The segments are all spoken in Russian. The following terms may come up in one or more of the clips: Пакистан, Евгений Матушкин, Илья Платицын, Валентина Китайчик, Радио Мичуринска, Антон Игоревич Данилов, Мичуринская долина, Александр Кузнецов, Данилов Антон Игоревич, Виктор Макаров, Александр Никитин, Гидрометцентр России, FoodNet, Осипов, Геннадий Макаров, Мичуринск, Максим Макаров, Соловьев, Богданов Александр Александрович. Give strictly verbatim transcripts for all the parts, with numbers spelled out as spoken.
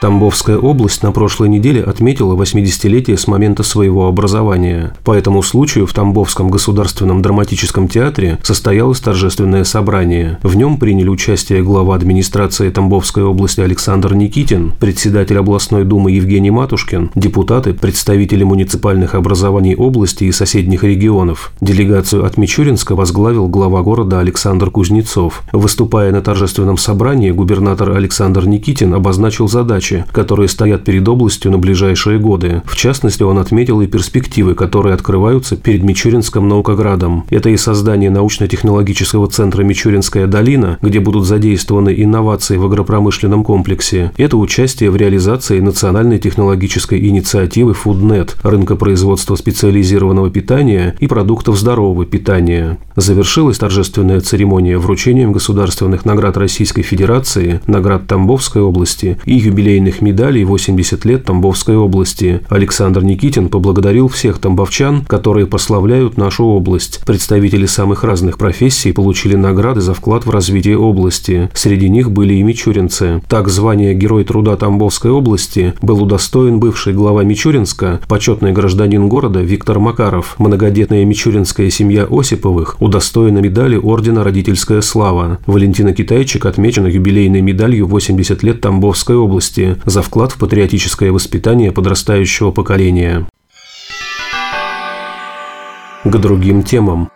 Тамбовская область на прошлой неделе отметила восьмидесятилетие с момента своего образования. По этому случаю в Тамбовском государственном драматическом театре состоялось торжественное собрание. В нем приняли участие глава администрации Тамбовской области Александр Никитин, председатель областной думы Евгений Матушкин, депутаты, представители муниципальных образований области и соседних регионов. Делегацию от Мичуринска возглавил глава города Александр Кузнецов. Выступая на торжественном собрании, губернатор Александр Никитин обозначил задачи, которые стоят перед областью на ближайшие годы. В частности, он отметил и перспективы, которые открываются перед Мичуринским наукоградом. Это и создание научно-технологического центра «Мичуринская долина», где будут задействованы инновации в агропромышленном комплексе. Это участие в реализации национальной технологической инициативы FoodNet, рынка производства специализированного питания и продуктов здорового питания. Завершилась торжественная церемония вручением государственных наград Российской Федерации, наград Тамбовской области и юбилейной медалей восемьдесят лет Тамбовской области. Александр Никитин поблагодарил всех тамбовчан, которые прославляют нашу область. Представители самых разных профессий получили награды за вклад в развитие области. Среди них были и мичуринцы. Так, звание Герой труда Тамбовской области был удостоен бывший глава Мичуринска, почетный гражданин города Виктор Макаров. Многодетная мичуринская семья Осиповых удостоена медали ордена «Родительская слава». Валентина Китайчик отмечена юбилейной медалью восемьдесят лет Тамбовской области за вклад в патриотическое воспитание подрастающего поколения. К другим темам.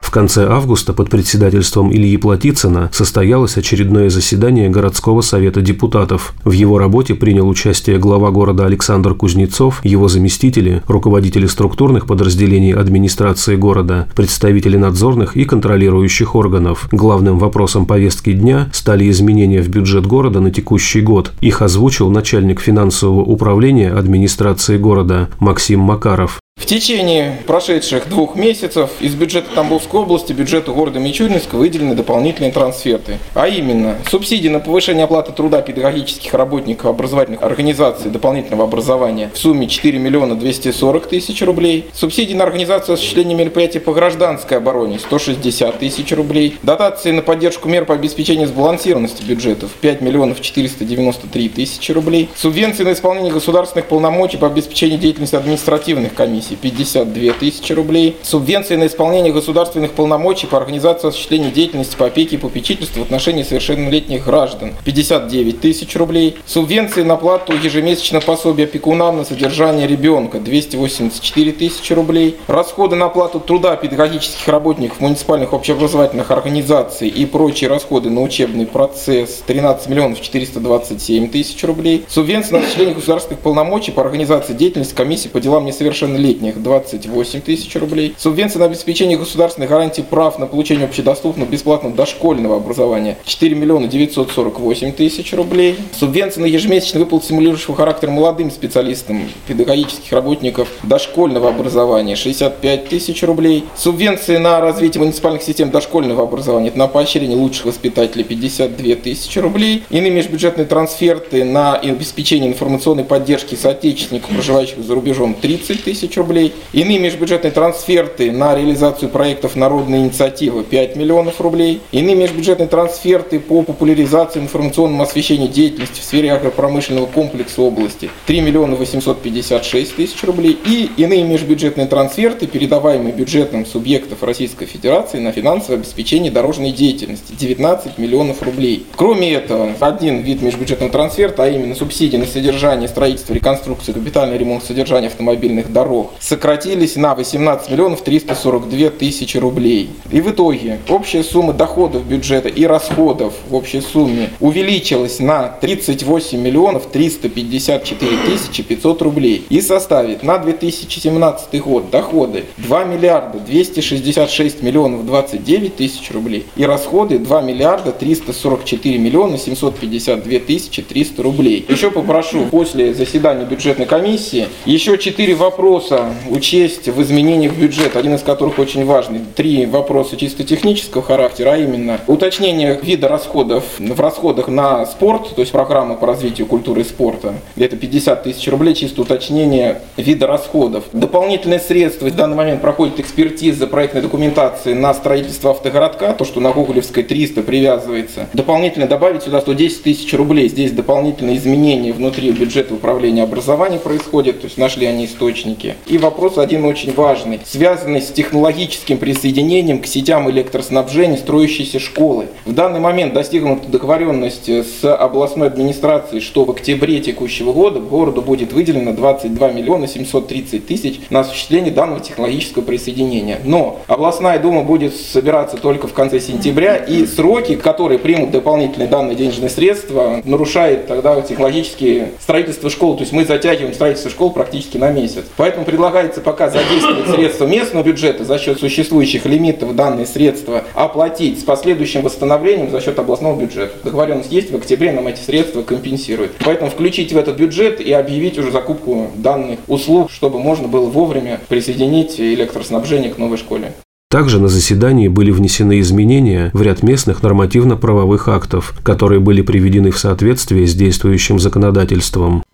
В конце августа под председательством Ильи Платицына состоялось очередное заседание городского совета депутатов. В его работе принял участие глава города Александр Кузнецов, его заместители, руководители структурных подразделений администрации города, представители надзорных и контролирующих органов. Главным вопросом повестки дня стали изменения в бюджет города на текущий год. Их озвучил начальник финансового управления администрации города Максим Макаров. В течение прошедших двух месяцев из бюджета Тамбовской области бюджету города Мичуринска выделены дополнительные трансферты, а именно субсидии на повышение оплаты труда педагогических работников образовательных организаций дополнительного образования в сумме четыре миллиона двести сорок тысяч рублей, субсидии на организацию осуществления мероприятий по гражданской обороне сто шестьдесят тысяч рублей, дотации на поддержку мер по обеспечению сбалансированности бюджетов пять миллионов четыреста девяносто три тысячи рублей, субвенции на исполнение государственных полномочий по обеспечению деятельности административных комиссий пятьдесят две тысячи рублей, субвенции на исполнение государственных полномочий по организации осуществления деятельности по опеке и попечительству в отношении совершеннолетних граждан пятьдесят девять тысяч рублей, субвенции на плату ежемесячного пособия опекунам на содержание ребенка двести восемьдесят четыре тысячи рублей, расходы на оплату труда педагогических работников муниципальных общеобразовательных организаций и прочие расходы на учебный процесс тринадцать миллионов четыреста двадцать семь тысяч рублей, субвенции на осуществление государственных полномочий по организации деятельности комиссии по делам несовершеннолетних двадцать восемь тысяч рублей, субвенции на обеспечение государственных гарантий прав на получение общедоступного бесплатного дошкольного образования четыре миллиона девятьсот сорок восемь тысяч рублей, субвенции на ежемесячный выплат стимулирующего характера молодым специалистам педагогических работников дошкольного образования шестьдесят пять тысяч рублей, субвенции на развитие муниципальных систем дошкольного образования на поощрение лучших воспитателей пятьдесят две тысячи рублей, иные межбюджетные трансферты на обеспечение информационной поддержки соотечественников, проживающих за рубежом тридцать тысяч рублей, иные межбюджетные трансферты на реализацию проектов народной инициативы пять миллионов рублей, иные межбюджетные трансферты по популяризации информационному освещению деятельности в сфере агропромышленного комплекса области три миллиона восемьсот пятьдесят шесть тысяч рублей и иные межбюджетные трансферты, передаваемые бюджетом субъектов Российской Федерации на финансовое обеспечение дорожной деятельности девятнадцать миллионов рублей. Кроме этого, один вид межбюджетного трансферта, а именно субсидии на содержание, строительство, реконструкцию, капитальный ремонт, содержание автомобильных дорог, сократились на восемнадцать миллионов триста сорок две тысячи рублей. И в итоге общая сумма доходов бюджета и расходов в общей сумме увеличилась на тридцать восемь миллионов триста пятьдесят четыре тысячи пятьсот рублей и составит на две тысячи семнадцатый год доходы два миллиарда двести шестьдесят шесть миллионов двадцать девять тысяч рублей и расходы два миллиарда триста сорок четыре миллиона семьсот пятьдесят две тысячи триста рублей. Еще попрошу после заседания бюджетной комиссии еще четыре вопроса учесть в изменениях бюджета, один из которых очень важный. Три вопроса чисто технического характера, а именно уточнение вида расходов в расходах на спорт, то есть программа по развитию культуры и спорта, где-то пятьдесят тысяч рублей, чисто уточнение вида расходов. Дополнительные средства, в данный момент проходит экспертиза проектной документации на строительство автогородка, то, что на Гоголевской триста привязывается. Дополнительно добавить сюда сто десять тысяч рублей, здесь дополнительные изменения внутри бюджета управления образования происходят, то есть нашли они источники. И вопрос один очень важный, связанный с технологическим присоединением к сетям электроснабжения строящейся школы. В данный момент достигнута договоренность с областной администрацией, что в октябре текущего года городу будет выделено двадцать два миллиона семьсот тридцать тысяч на осуществление данного технологического присоединения. Но областная дума будет собираться только в конце сентября, и сроки, которые примут дополнительные данные денежные средства, нарушает тогда технологические строительство школы. То есть мы затягиваем строительство школ практически на месяц. Поэтому предлагается пока задействовать средства местного бюджета за счет существующих лимитов данные средства, оплатить с последующим восстановлением за счет областного бюджета. Договоренность есть, в октябре нам эти средства компенсируют. Поэтому включить в этот бюджет и объявить уже закупку данных услуг, чтобы можно было вовремя присоединить электроснабжение к новой школе. Также на заседании были внесены изменения в ряд местных нормативно-правовых актов, которые были приведены в соответствие с действующим законодательством.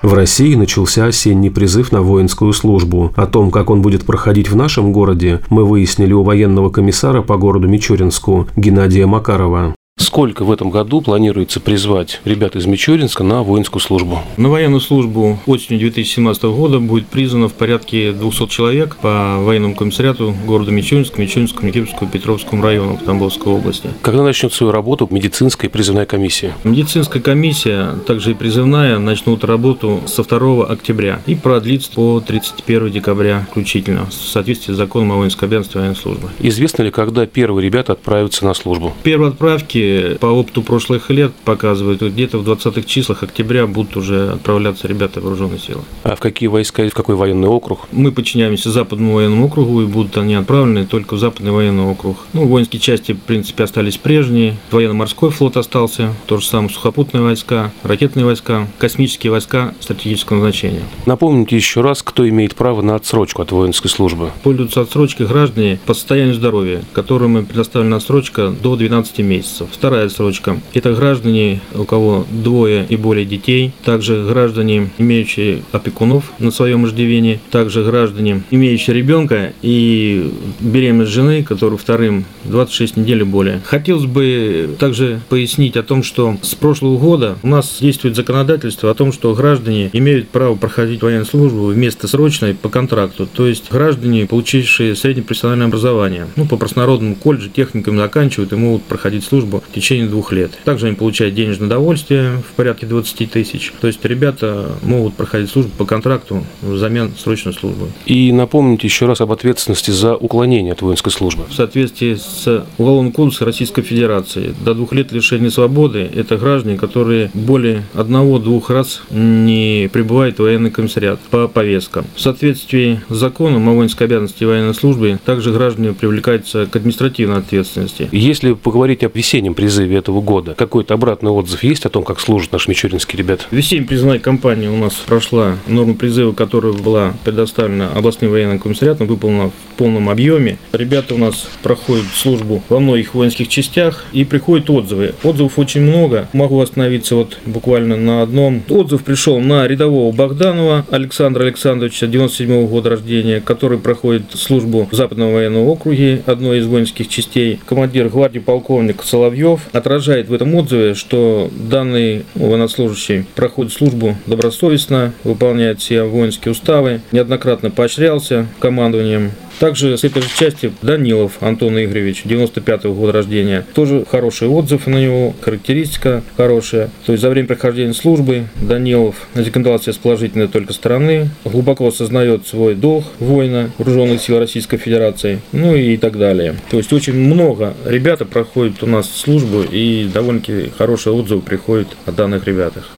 В России начался осенний призыв на воинскую службу. О том, как он будет проходить в нашем городе, мы выяснили у военного комиссара по городу Мичуринску Геннадия Макарова. Сколько в этом году планируется призвать ребят из Мичуринска на воинскую службу? На военную службу осенью две тысячи семнадцатого года будет призвано в порядке двести человек по военному комиссариату города Мичуринска, Мичуринскому, Никитскому, Петровскому району Тамбовской области. Когда начнет свою работу медицинская и призывная комиссия? Медицинская комиссия, также и призывная, начнут работу со второго октября и продлится по тридцать первое декабря включительно, в соответствии с законом о воинской обязанности военной службы. Известно ли, когда первые ребята отправятся на службу? Первые отправки по опыту прошлых лет показывают, где-то в двадцатых числах октября будут уже отправляться ребята вооруженные силы. А в какие войска, в какой военный округ? Мы подчиняемся Западному военному округу, и будут они отправлены только в Западный военный округ. Ну, воинские части, в принципе, остались прежние. Военно-морской флот остался, то же самое сухопутные войска, ракетные войска, космические войска стратегического назначения. Напомните еще раз, кто имеет право на отсрочку от воинской службы. Пользуются отсрочкой граждане по состоянию здоровья, которым предоставлена отсрочка до двенадцати месяцев. Вторая отсрочка – это граждане, у кого двое и более детей, также граждане, имеющие опекунов на своем иждивении, также граждане, имеющие ребенка и беременность жены, которая вторым двадцать шесть недель и более. Хотелось бы также пояснить о том, что с прошлого года у нас действует законодательство о том, что граждане имеют право проходить военную службу вместо срочной по контракту, то есть граждане, получившие среднее профессиональное образование, ну, по простонародному колледжу, техникам заканчивают и могут проходить службу в течение двух лет. Также они получают денежное довольствие в порядке двадцати тысяч. То есть ребята могут проходить службу по контракту взамен срочной службы. И напомните еще раз об ответственности за уклонение от воинской службы. В соответствии с Уголовным кодексом Российской Федерации до двух лет лишения свободы – это граждане, которые более одного-двух раз не пребывают в военный комиссариат по повесткам. В соответствии с законом о воинской обязанности военной службы также граждане привлекаются к административной ответственности. Если поговорить о весеннем призыве этого года. Какой-то обратный отзыв есть о том, как служат наши мичуринские ребята? Весенняя призывная кампания у нас прошла. Норма призыва, которая была предоставлена областным военным комиссариатом, выполнена в полном объеме. Ребята у нас проходят службу во многих воинских частях и приходят отзывы. Отзывов очень много. Могу остановиться вот буквально на одном. Отзыв пришел на рядового Богданова Александра Александровича, девяносто седьмого года рождения, который проходит службу в Западном военном округе, одной из воинских частей. Командир гвардии полковник Соловьев отражает в этом отзыве, что данный военнослужащий проходит службу добросовестно, выполняет все воинские уставы, неоднократно поощрялся командованием. Также с этой же части Данилов Антон Игоревич, девяносто пятого года рождения. Тоже хороший отзыв на него, характеристика хорошая. То есть за время прохождения службы Данилов зарекомендовал себя с положительной только стороны, глубоко осознает свой долг воина Вооруженных сил Российской Федерации, ну и так далее. То есть очень много ребята проходят у нас службу и довольно-таки хорошие отзывы приходят о данных ребятах.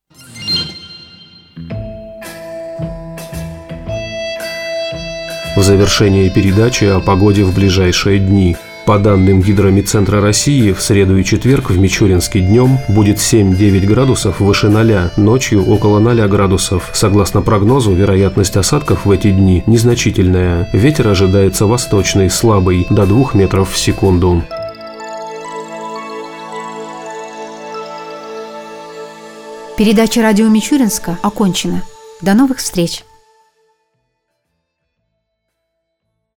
В завершении передачи о погоде в ближайшие дни. По данным Гидрометцентра России, в среду и четверг в Мичуринске днем будет семь-девять градусов выше ноля, ночью около ноля градусов. Согласно прогнозу, вероятность осадков в эти дни незначительная. Ветер ожидается восточный, слабый, до двух метров в секунду. Передача «Радио Мичуринска» окончена. До новых встреч!